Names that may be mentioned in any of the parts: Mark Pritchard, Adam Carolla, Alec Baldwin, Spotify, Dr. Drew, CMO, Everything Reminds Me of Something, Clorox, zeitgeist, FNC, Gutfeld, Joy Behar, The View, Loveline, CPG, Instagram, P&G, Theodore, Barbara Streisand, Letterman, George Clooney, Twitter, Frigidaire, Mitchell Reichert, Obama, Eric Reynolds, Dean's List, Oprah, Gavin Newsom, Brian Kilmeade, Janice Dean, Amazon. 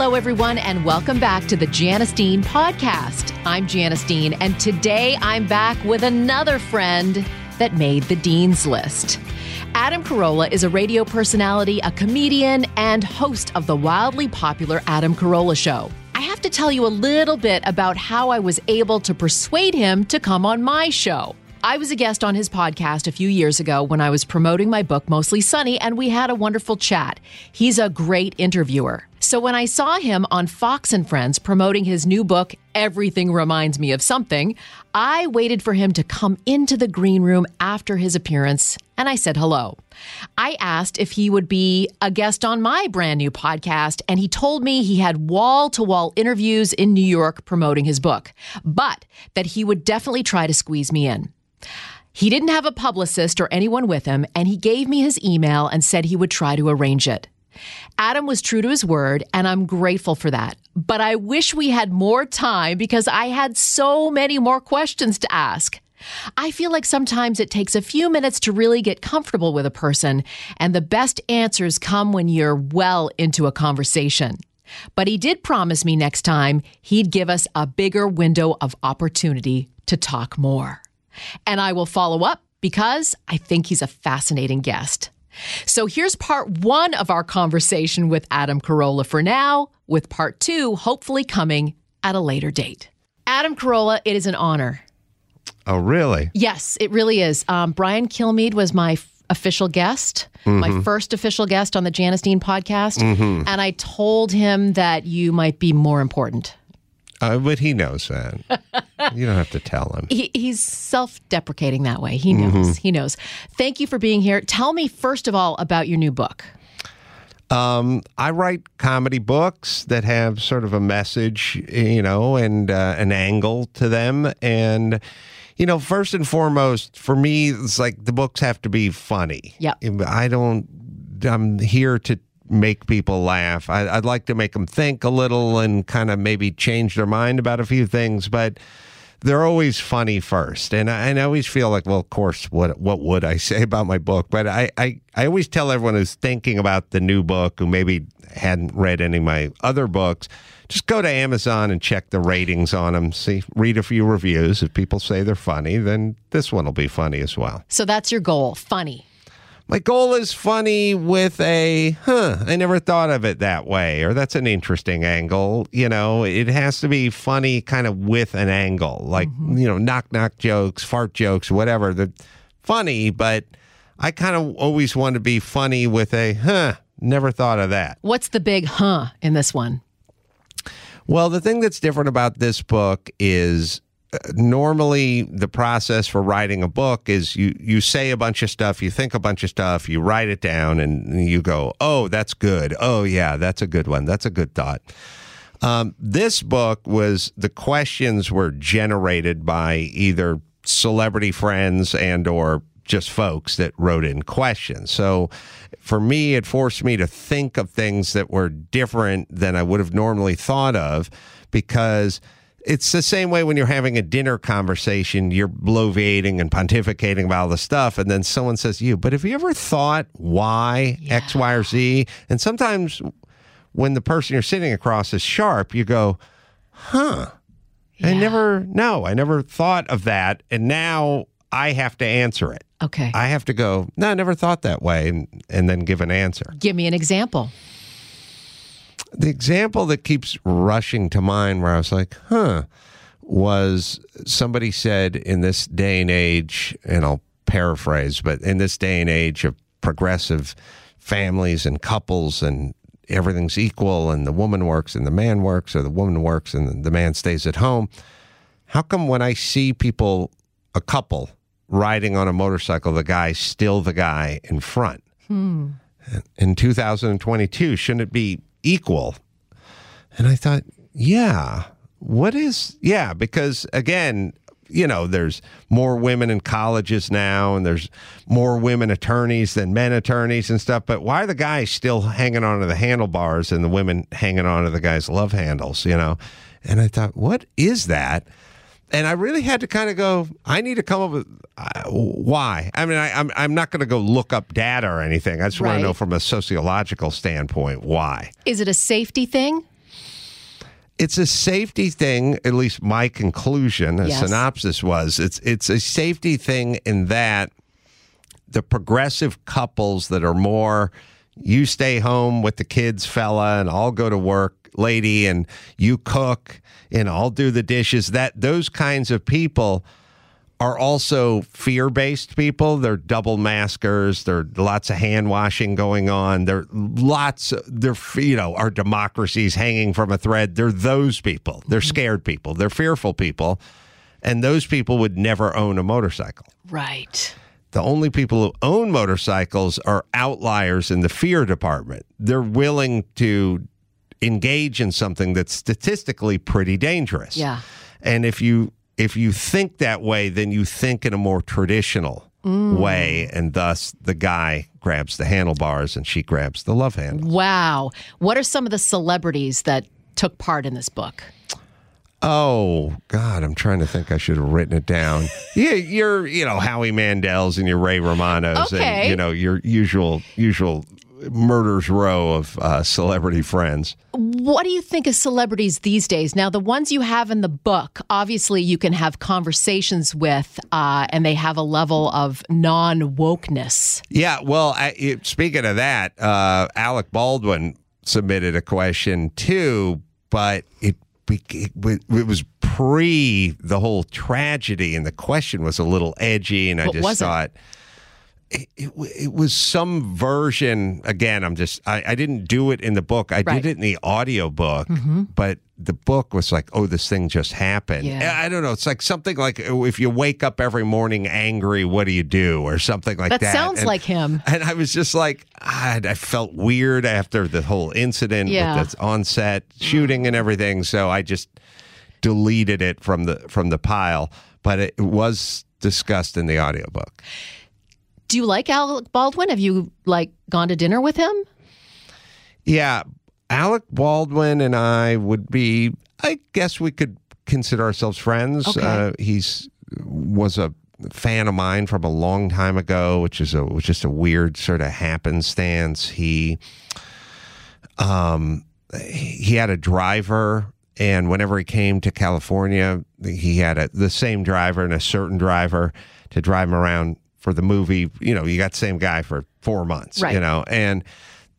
Hello, everyone, and welcome back to the Janice Dean podcast. I'm Janice Dean, and today I'm back with another friend that made the Dean's List. Adam Carolla is a radio personality, a comedian, and host of the wildly popular Adam Carolla Show. I have to tell you a little bit about how I was able to persuade him to come on my show. I was a guest on his podcast a few years ago when I was promoting my book, Mostly Sunny, and we had a wonderful chat. He's a great interviewer. So when I saw him on Fox and Friends promoting his new book, Everything Reminds Me of Something, I waited for him to come into the green room after his appearance, and I said hello. I asked if he would be a guest on my brand new podcast, and he told me he had wall-to-wall interviews in New York promoting his book, but that he would definitely try to squeeze me in. He didn't have a publicist or anyone with him, and he gave me his email and said he would try to arrange it. Adam was true to his word, and I'm grateful for that. But I wish we had more time because I had so many more questions to ask. I feel like sometimes it takes a few minutes to really get comfortable with a person, and the best answers come when you're well into a conversation. But he did promise me next time he'd give us a bigger window of opportunity to talk more. And I will follow up because I think he's a fascinating guest. So here's part one of our conversation with Adam Carolla for now, with part two hopefully coming at a later date. Adam Carolla, it is an honor. Oh, really? Yes, it really is. Brian Kilmeade was my official guest, my first official guest on the Janice Dean podcast. And I told him that you might be more important. But he knows that. You don't have to tell him. He's self-deprecating that way. He knows. He knows. Thank you for being here. Tell me, first of all, about your new book. I write comedy books that have sort of a message, you know, and an angle to them. And, you know, first and foremost, for me, it's like the books have to be funny. I'm here to make people laugh. I'd like to make them think a little and kind of maybe change their mind about a few things, but they're always funny first. And I always feel like, well, of course, what would I say about my book? But I always tell everyone who's thinking about the new book, who maybe hadn't read any of my other books, just go to Amazon and check the ratings on them. See, read a few reviews. If people say they're funny, then this one will be funny as well. So that's your goal, funny. My goal is funny with a, I never thought of it that way, or that's an interesting angle. You know, it has to be funny kind of with an angle, like, you know, knock-knock jokes, fart jokes, whatever. They're funny, but I kind of always want to be funny with a, never thought of that. What's the big in this one? Well, the thing that's different about this book is normally the process for writing a book is you say a bunch of stuff, you think a bunch of stuff, you write it down, and you go, oh, that's good. Oh, yeah, that's a good one. That's a good thought. This book was, the questions were generated by either celebrity friends and or just folks that wrote in questions. So for me, it forced me to think of things that were different than I would have normally thought of, because it's the same way when you're having a dinner conversation, you're bloviating and pontificating about all the stuff, and then someone says to you, but have you ever thought why X, Y, or Z? And sometimes when the person you're sitting across is sharp, you go, I never thought of that, and now I have to answer it. Okay. I have to go, no, I never thought that way, and then give an answer. Give me an example. The example that keeps rushing to mind where I was like, was somebody said in this day and age, and I'll paraphrase, but in this day and age of progressive families and couples and everything's equal and the woman works and the man works, or the woman works and the man stays at home, How come when I see people, a couple, riding on a motorcycle, the guy's still the guy in front? Hmm. In 2022, shouldn't it be equal? And I thought, yeah, what is, yeah, because again, you know, there's more women in colleges now and there's more women attorneys than men attorneys and stuff. But why are the guys still hanging onto the handlebars and the women hanging onto the guys' love handles, you know? And I thought, what is that? And I really had to kind of go, I need to come up with why. I mean, I'm not going to go look up data or anything. I just want to know from a sociological standpoint why. Is it a safety thing? It's a safety thing, at least my conclusion, a synopsis was, it's a safety thing in that the progressive couples that are more, you stay home with the kids, fella, and I'll go to work, lady, and you cook, and I'll do the dishes, that those kinds of people are also fear-based people. They're double maskers. There are lots of hand-washing going on. There are lots of, you know, our democracy's hanging from a thread. They're those people. They're scared people. They're fearful people. And those people would never own a motorcycle. Right. The only people who own motorcycles are outliers in the fear department. They're willing to engage in something that's statistically pretty dangerous. Yeah. And if you think that way, then you think in a more traditional way, and thus the guy grabs the handlebars and she grabs the love handle. Wow. What are some of the celebrities that took part in this book? Oh, God, I'm trying to think. I should have written it down. Yeah, you're, you know, Howie Mandel's and your Ray Romanos and, you know, your usual murder's row of celebrity friends. What do you think of celebrities these days? Now, the ones you have in the book, obviously you can have conversations with, and they have a level of non-wokeness. Yeah, well, speaking of that, Alec Baldwin submitted a question too, but it was pre the whole tragedy, and the question was a little edgy, and I just thought... It was some version, again, I didn't do it in the book. I did it in the audio book, but the book was like, oh, this thing just happened. Yeah. I don't know. It's like something like, if you wake up every morning angry, what do you do? Or something like that. That sounds like him. And I was just like, I felt weird after the whole incident with the on-set shooting and everything. So I just deleted it from the pile, but it was discussed in the audio book. Do you like Alec Baldwin? Have you, like, gone to dinner with him? Yeah. Alec Baldwin and I would be, I guess we could consider ourselves friends. Okay. He was a fan of mine from a long time ago, which is just a weird sort of happenstance. He had a driver, and whenever he came to California, he had the same driver and a certain driver to drive him around for the movie. You know, you got the same guy for 4 months, you know, and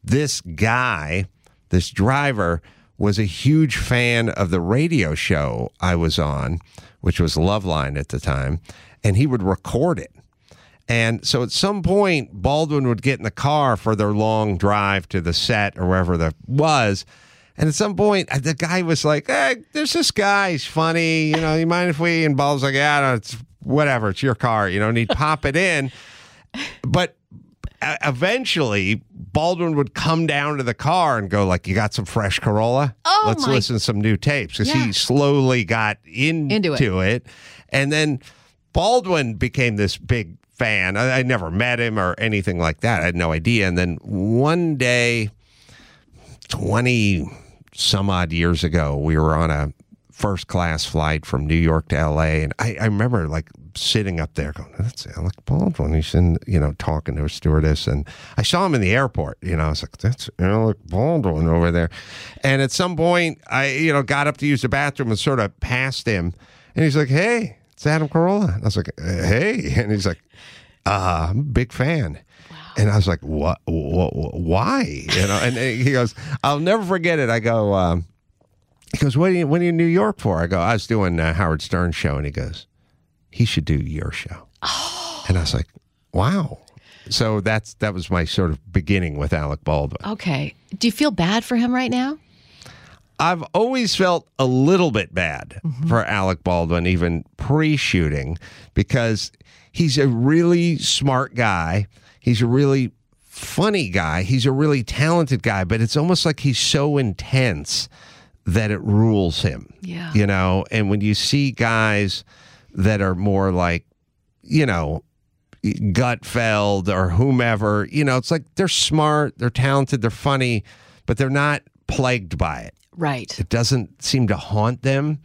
this guy, this driver, was a huge fan of the radio show I was on, which was Loveline at the time, and he would record it. And so at some point, Baldwin would get in the car for their long drive to the set or wherever that was. And at some point, the guy was like, hey, there's this guy, he's funny, you know, you mind if we, and Baldwin's like, yeah, no, it's whatever, it's your car, you know, and he'd pop it in. But eventually, Baldwin would come down to the car and go like, you got some fresh Carolla? Oh, let's listen to some new tapes. Because he slowly got into it. And then Baldwin became this big fan. I never met him or anything like that. I had no idea. And then one day, 20 some odd years ago, we were on a first class flight from New York to LA. And I remember like sitting up there going, that's Alec Baldwin. He's in, you know, talking to a stewardess, and I saw him in the airport, you know, I was like, that's Alec Baldwin over there. And at some point I, you know, got up to use the bathroom and sort of passed him, and he's like, hey, it's Adam Carolla. And I was like, hey. And he's like, I'm a big fan. And I was like, what, why? You know, and he goes, I'll never forget it. I go, he goes, what are you in New York for? I go, I was doing Howard Stern's show. And he goes, he should do your show. Oh. And I was like, wow. So that was my sort of beginning with Alec Baldwin. Okay. Do you feel bad for him right now? I've always felt a little bit bad for Alec Baldwin, even pre-shooting, because he's a really smart guy. He's a really funny guy. He's a really talented guy, but it's almost like he's so intense that it rules him. Yeah. You know, and when you see guys that are more like, you know, Gutfeld or whomever, you know, it's like they're smart, they're talented, they're funny, but they're not plagued by it. Right. It doesn't seem to haunt them.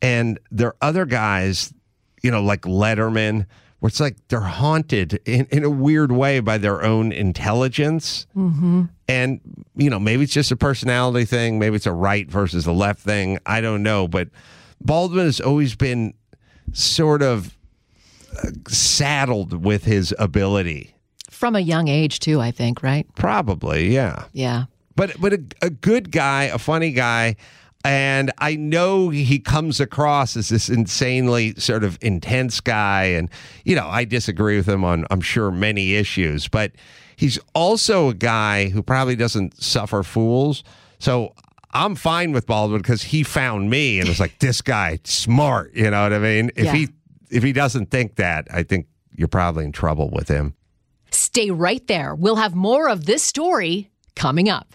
And there are other guys, you know, like Letterman, where it's like they're haunted in a weird way by their own intelligence. Mm-hmm. And, you know, maybe it's just a personality thing. Maybe it's a right versus a left thing. I don't know. But Baldwin has always been sort of saddled with his ability. From a young age, too, I think, right? Probably, yeah. Yeah. But a good guy, a funny guy, and I know he comes across as this insanely sort of intense guy, and, you know, I disagree with him on, I'm sure, many issues, but he's also a guy who probably doesn't suffer fools, so I'm fine with Baldwin because he found me and was like, this guy, smart, you know what I mean? If he doesn't think that, I think you're probably in trouble with him. Stay right there. We'll have more of this story coming up.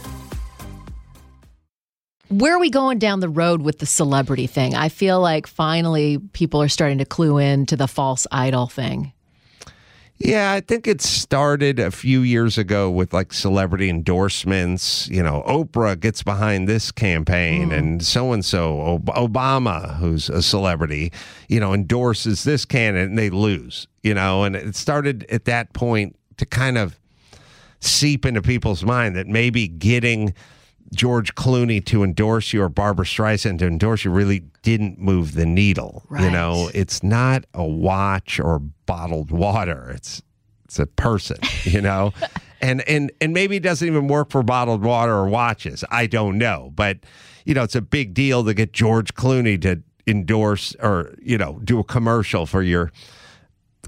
Where are we going down the road with the celebrity thing? I feel like finally people are starting to clue in to the false idol thing. Yeah, I think it started a few years ago with like celebrity endorsements. You know, Oprah gets behind this campaign and so-and-so, Obama, who's a celebrity, you know, endorses this candidate and they lose, you know, and it started at that point to kind of seep into people's mind that maybe getting George Clooney to endorse you or Barbara Streisand to endorse you really didn't move the needle. Right. You know, it's not a watch or bottled water. It's a person, you know, and maybe it doesn't even work for bottled water or watches. I don't know. But, you know, it's a big deal to get George Clooney to endorse or, you know, do a commercial for your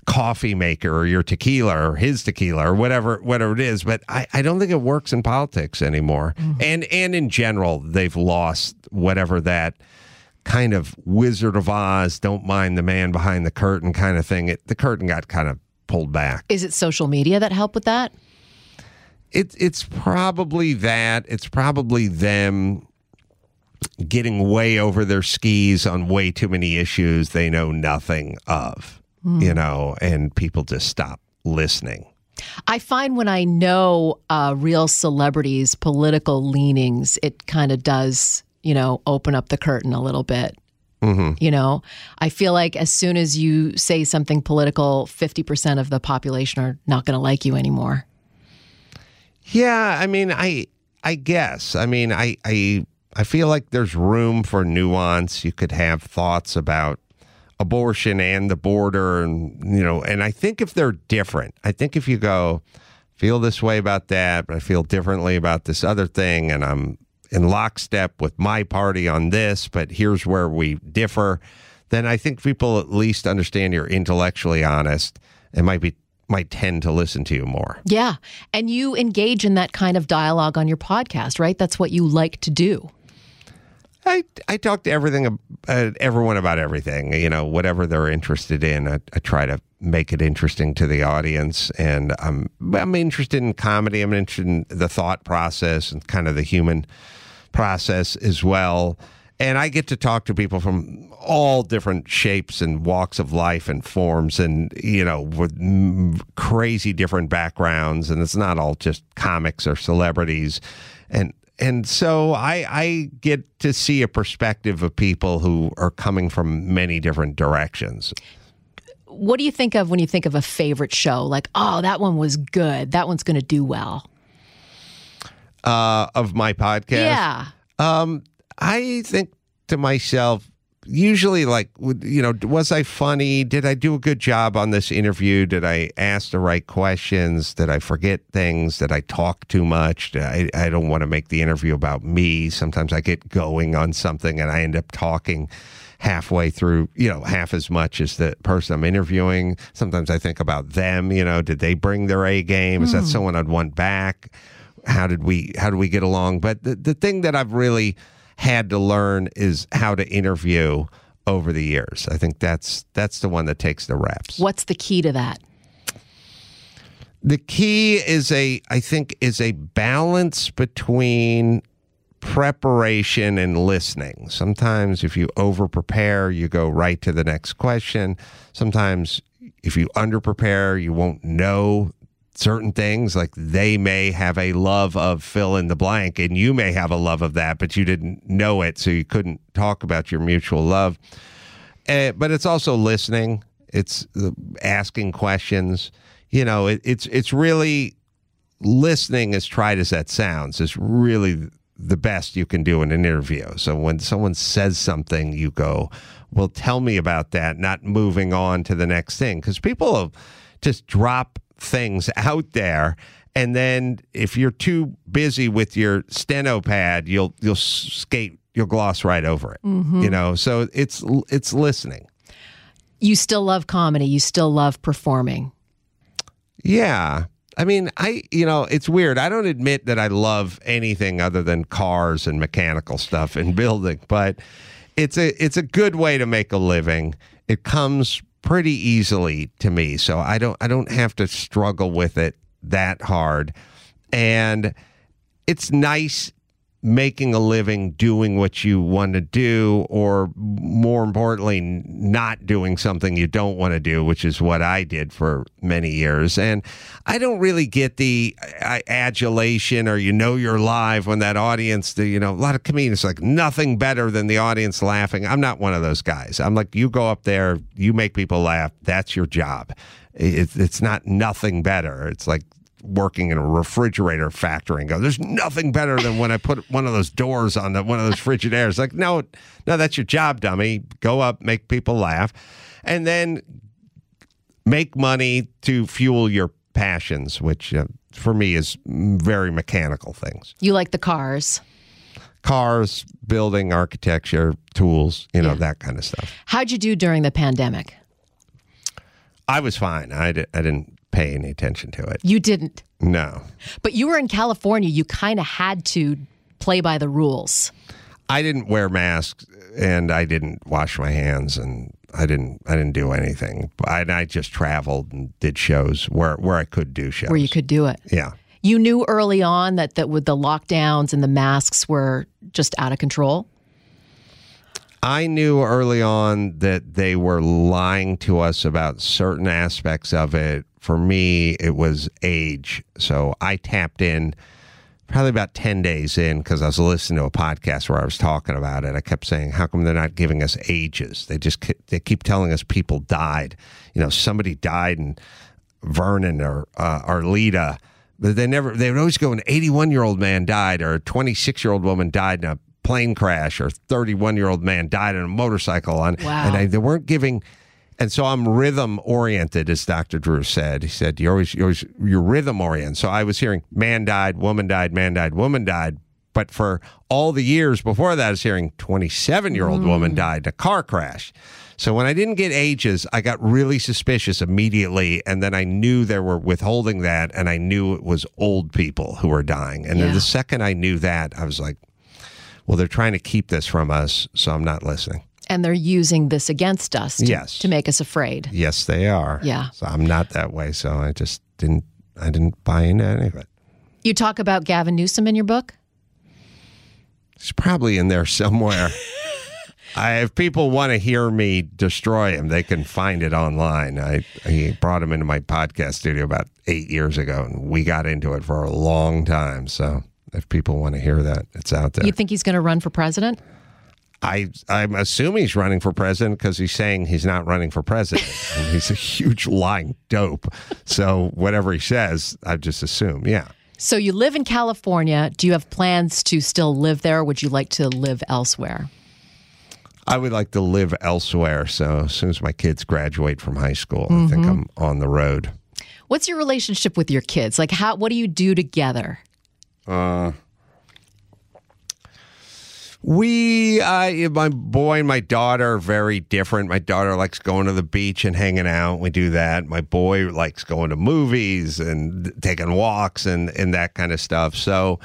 coffee maker or your tequila or his tequila or whatever it is. But I don't think it works in politics anymore. Mm-hmm. And in general, they've lost whatever that kind of Wizard of Oz, don't mind the man behind the curtain kind of thing. The curtain got kind of pulled back. Is it social media that helped with that? It's probably that. It's probably them getting way over their skis on way too many issues they know nothing of. You know, and people just stop listening. I find when I know real celebrities' political leanings, it kind of does, you know, open up the curtain a little bit. Mm-hmm. You know, I feel like as soon as you say something political, 50% of the population are not going to like you anymore. Yeah, I mean, I guess. I mean, I feel like there's room for nuance. You could have thoughts about abortion and the border, and, you know, and I think if they're different, I think if you go, feel this way about that, but I feel differently about this other thing, and I'm in lockstep with my party on this, but here's where we differ, then I think people at least understand you're intellectually honest and might tend to listen to you more. Yeah. And you engage in that kind of dialogue on your podcast, right? That's what you like to do. I talk to everyone about everything, you know, whatever they're interested in. I try to make it interesting to the audience, and I'm interested in comedy. I'm interested in the thought process and kind of the human process as well. And I get to talk to people from all different shapes and walks of life and forms, and, you know, with crazy different backgrounds. And it's not all just comics or celebrities, and so I get to see a perspective of people who are coming from many different directions. What do you think of when you think of a favorite show? Like, oh, that one was good. That one's going to do well. Of my podcast? Yeah. I think to myself, usually like, you know, was I funny? Did I do a good job on this interview? Did I ask the right questions? Did I forget things? Did I talk too much? I don't want to make the interview about me. Sometimes I get going on something and I end up talking halfway through, you know, half as much as the person I'm interviewing. Sometimes I think about them, you know, did they bring their A game? Mm. Is that someone I'd want back? How did we get along? But the thing that I've really had to learn is how to interview over the years. I think that's the one that takes the reps. What's the key to that? The key is a balance between preparation and listening. Sometimes if you over prepare, you go right to the next question. Sometimes if you under prepare, you won't know certain things, like they may have a love of fill in the blank and you may have a love of that, but you didn't know it, so you couldn't talk about your mutual love. But it's also listening. It's asking questions. You know, it's really listening, as tried as that sounds, is really the best you can do in an interview. So when someone says something, you go, well, tell me about that, not moving on to the next thing. Because people just drop things out there, and then if you're too busy with your steno pad, you'll gloss right over it. Mm-hmm. You know, so it's listening. You still love comedy. You still love performing. Yeah, I mean, it's weird. I don't admit that I love anything other than cars and mechanical stuff and building, but it's a good way to make a living. It comes pretty easily to me, so I don't have to struggle with it that hard. And it's nice making a living doing what you want to do, or more importantly, not doing something you don't want to do, which is what I did for many years. And I don't really get the adulation or, you know, you're live when that audience, you know, a lot of comedians like nothing better than the audience laughing. I'm not one of those guys. I'm like, you go up there, you make people laugh. That's your job. It's not nothing better. It's like working in a refrigerator factory and go, there's nothing better than when I put one of those doors on one of those Frigidaire's. Like, no, that's your job, dummy. Go up, make people laugh, and then make money to fuel your passions, which for me is very mechanical things. You like the cars. Cars, building, architecture, tools, you know, that kind of stuff. How'd you do during the pandemic? I was fine. I didn't pay any attention to it. You didn't? No. But you were in California. You kind of had to play by the rules. I didn't wear masks, and I didn't wash my hands, and I didn't do anything. I just traveled and did shows where I could do shows. Where you could do it. Yeah. You knew early on that with the lockdowns and the masks were just out of control? I knew early on that they were lying to us about certain aspects of it. For me, it was age. So I tapped in probably about 10 days in, because I was listening to a podcast where I was talking about it. I kept saying, how come they're not giving us ages? They keep telling us people died. You know, somebody died in Vernon or Arleta. But they would always go, an 81-year-old man died, or a 26-year-old woman died in a plane crash, or a 31-year-old man died on a motorcycle. Wow. And they weren't giving... And so I'm rhythm-oriented, as Dr. Drew said. He said, you're rhythm-oriented. So I was hearing, man died, woman died, man died, woman died. But for all the years before that, I was hearing 27-year-old woman died in a car crash. So when I didn't get ages, I got really suspicious immediately. And then I knew they were withholding that, and I knew it was old people who were dying. And then the second I knew that, I was like, well, they're trying to keep this from us, so I'm not listening. And they're using this against us to make us afraid. Yes, they are. Yeah. So I'm not that way, so I just didn't buy into any of it. You talk about Gavin Newsom in your book? He's probably in there somewhere. If people want to hear me destroy him, they can find it online. He brought him into my podcast studio about 8 years ago, and we got into it for a long time. So if people want to hear that, it's out there. You think he's going to run for president? I'm assuming he's running for president because he's saying he's not running for president. And he's a huge lying dope. So whatever he says, I just assume, yeah. So you live in California. Do you have plans to still live there? Or would you like to live elsewhere? I would like to live elsewhere. So as soon as my kids graduate from high school, I think I'm on the road. What's your relationship with your kids? Like, how? What do you do together? My boy and my daughter are very different. My daughter likes going to the beach and hanging out. We do that. My boy likes going to movies and taking walks and that kind of stuff. So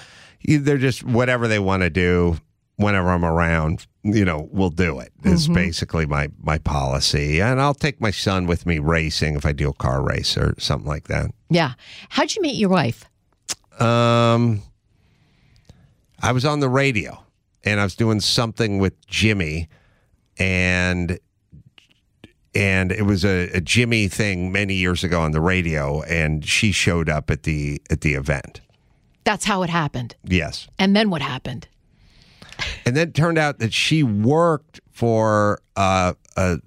they're just whatever they want to do. Whenever I'm around, you know, we'll do it. It's basically my policy. And I'll take my son with me racing if I do a car race or something like that. Yeah. How'd you meet your wife? I was on the radio and I was doing something with Jimmy and it was a Jimmy thing many years ago on the radio, and she showed up at the event. That's how it happened. Yes. And then what happened? And then it turned out that she worked for the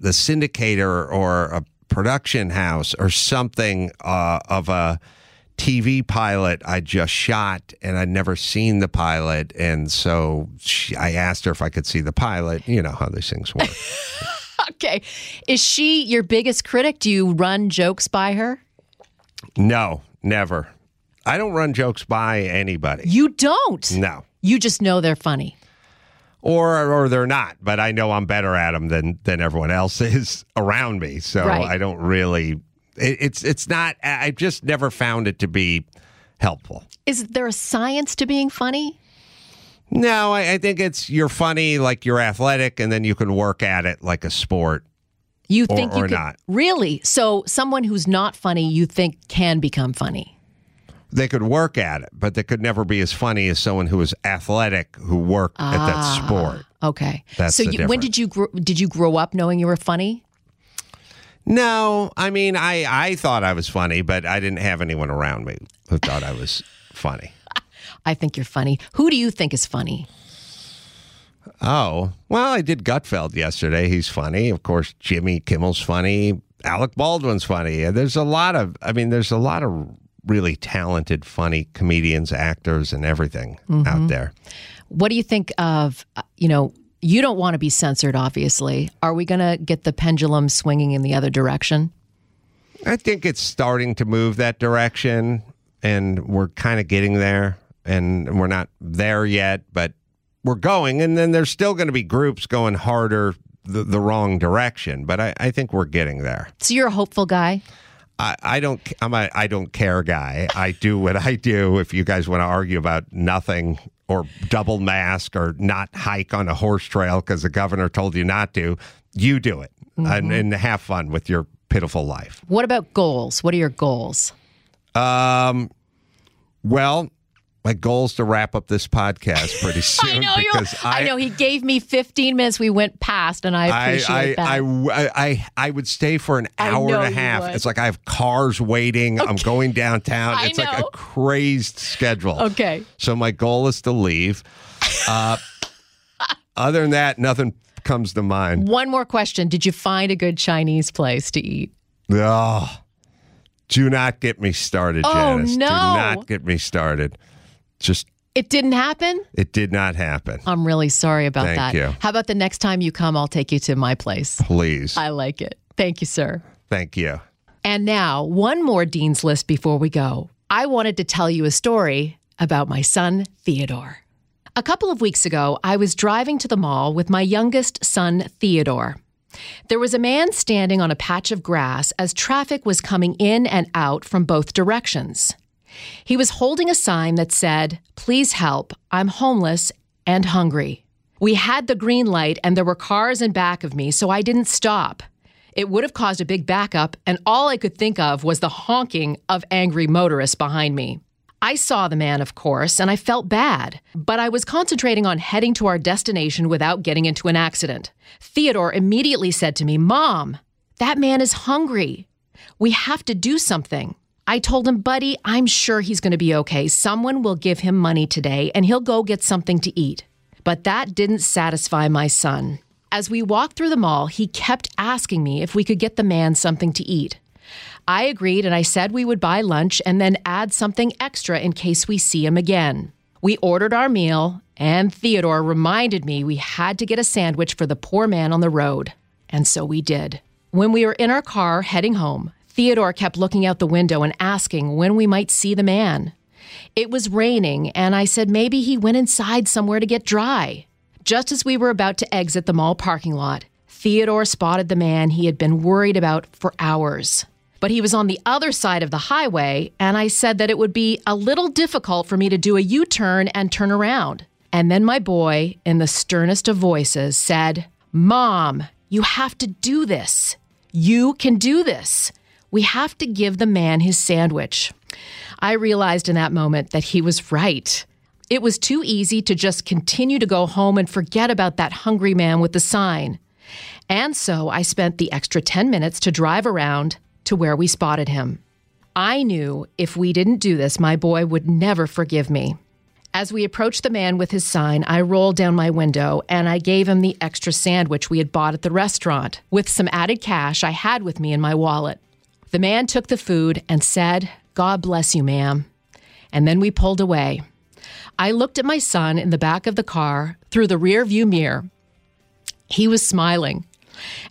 syndicator or a production house or something of a TV pilot I just shot, and I'd never seen the pilot. And so I asked her if I could see the pilot. You know how these things work. Okay. Is she your biggest critic? Do you run jokes by her? No, never. I don't run jokes by anybody. You don't? No. You just know they're funny. Or they're not, but I know I'm better at them than everyone else is around me. So right. I don't really, it's not, I've just never found it to be helpful. Is there a science to being funny? No, I think it's you're funny like you're athletic, and then you can work at it like a sport. You think you can? Really? So someone who's not funny, you think can become funny? They could work at it, but they could never be as funny as someone who is athletic who worked at that sport. Okay. That's so when did you grow up knowing you were funny? No, I mean, I thought I was funny, but I didn't have anyone around me who thought I was funny. I think you're funny. Who do you think is funny? Oh, well, I did Gutfeld yesterday. He's funny. Of course, Jimmy Kimmel's funny. Alec Baldwin's funny. There's a lot of really talented, funny comedians, actors, and everything out there. What do you think of, you don't want to be censored, obviously. Are we going to get the pendulum swinging in the other direction? I think it's starting to move that direction, and we're kind of getting there, and we're not there yet, but we're going, and then there's still going to be groups going harder the wrong direction, but I think we're getting there. So you're a hopeful guy? I don't care guy. I do what I do. If you guys want to argue about nothing or double mask or not hike on a horse trail because the governor told you not to, you do it and have fun with your pitiful life. What about goals? What are your goals? Well, my goal is to wrap up this podcast pretty soon. I know he gave me 15 minutes. We went past, and I appreciate that. I would stay for an hour and a half. It's like I have cars waiting. Okay. I'm going downtown. It's like a crazed schedule. Okay. So my goal is to leave. Other than that, nothing comes to mind. One more question. Did you find a good Chinese place to eat? Oh, do not get me started, Janice. Oh, no. Do not get me started. It didn't happen? It did not happen. I'm really sorry about that. Thank you. How about the next time you come, I'll take you to my place? Please. I like it. Thank you, sir. Thank you. And now, one more Dean's List before we go. I wanted to tell you a story about my son, Theodore. A couple of weeks ago, I was driving to the mall with my youngest son, Theodore. There was a man standing on a patch of grass as traffic was coming in and out from both directions. He was holding a sign that said, "Please help, I'm homeless and hungry." We had the green light and there were cars in back of me, so I didn't stop. It would have caused a big backup, and all I could think of was the honking of angry motorists behind me. I saw the man, of course, and I felt bad, but I was concentrating on heading to our destination without getting into an accident. Theodore immediately said to me, "Mom, that man is hungry. We have to do something." I told him, "Buddy, I'm sure he's going to be okay. Someone will give him money today, and he'll go get something to eat." But that didn't satisfy my son. As we walked through the mall, he kept asking me if we could get the man something to eat. I agreed, and I said we would buy lunch and then add something extra in case we see him again. We ordered our meal, And Theodore reminded me we had to get a sandwich for the poor man on the road. And so we did. When we were in our car heading home, Theodore kept looking out the window and asking when we might see the man. It was raining, and I said maybe he went inside somewhere to get dry. Just as we were about to exit the mall parking lot, Theodore spotted the man he had been worried about for hours. But he was on the other side of the highway, and I said that it would be a little difficult for me to do a U-turn and turn around. And then my boy, in the sternest of voices, said, "Mom, you have to do this. You can do this. We have to give the man his sandwich." I realized in that moment that he was right. It was too easy to just continue to go home and forget about that hungry man with the sign. And so I spent the extra 10 minutes to drive around to where we spotted him. I knew if we didn't do this, my boy would never forgive me. As we approached the man with his sign, I rolled down my window and I gave him the extra sandwich we had bought at the restaurant with some added cash I had with me in my wallet. The man took the food and said, "God bless you, ma'am." And then we pulled away. I looked at my son in the back of the car through the rearview mirror. He was smiling,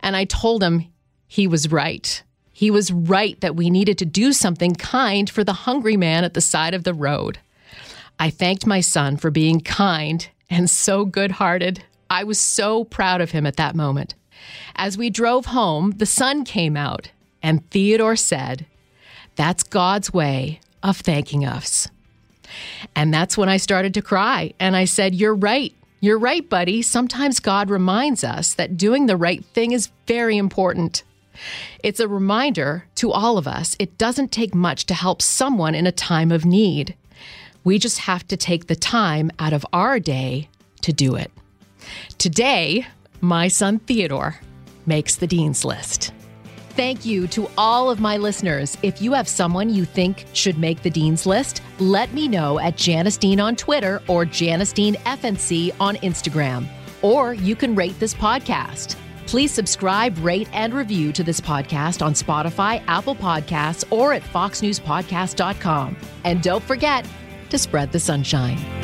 and I told him he was right. He was right that we needed to do something kind for the hungry man at the side of the road. I thanked my son for being kind and so good-hearted. I was so proud of him at that moment. As we drove home, the sun came out, and Theodore said, "That's God's way of thanking us." And that's when I started to cry. And I said, "You're right. You're right, buddy. Sometimes God reminds us that doing the right thing is very important." It's a reminder to all of us. It doesn't take much to help someone in a time of need. We just have to take the time out of our day to do it. Today, my son Theodore makes the Dean's List. Thank you to all of my listeners. If you have someone you think should make the Dean's List, let me know at Janice Dean on Twitter or Janice Dean FNC on Instagram. Or you can rate this podcast. Please subscribe, rate, and review to this podcast on Spotify, Apple Podcasts, or at foxnewspodcast.com. And don't forget to spread the sunshine.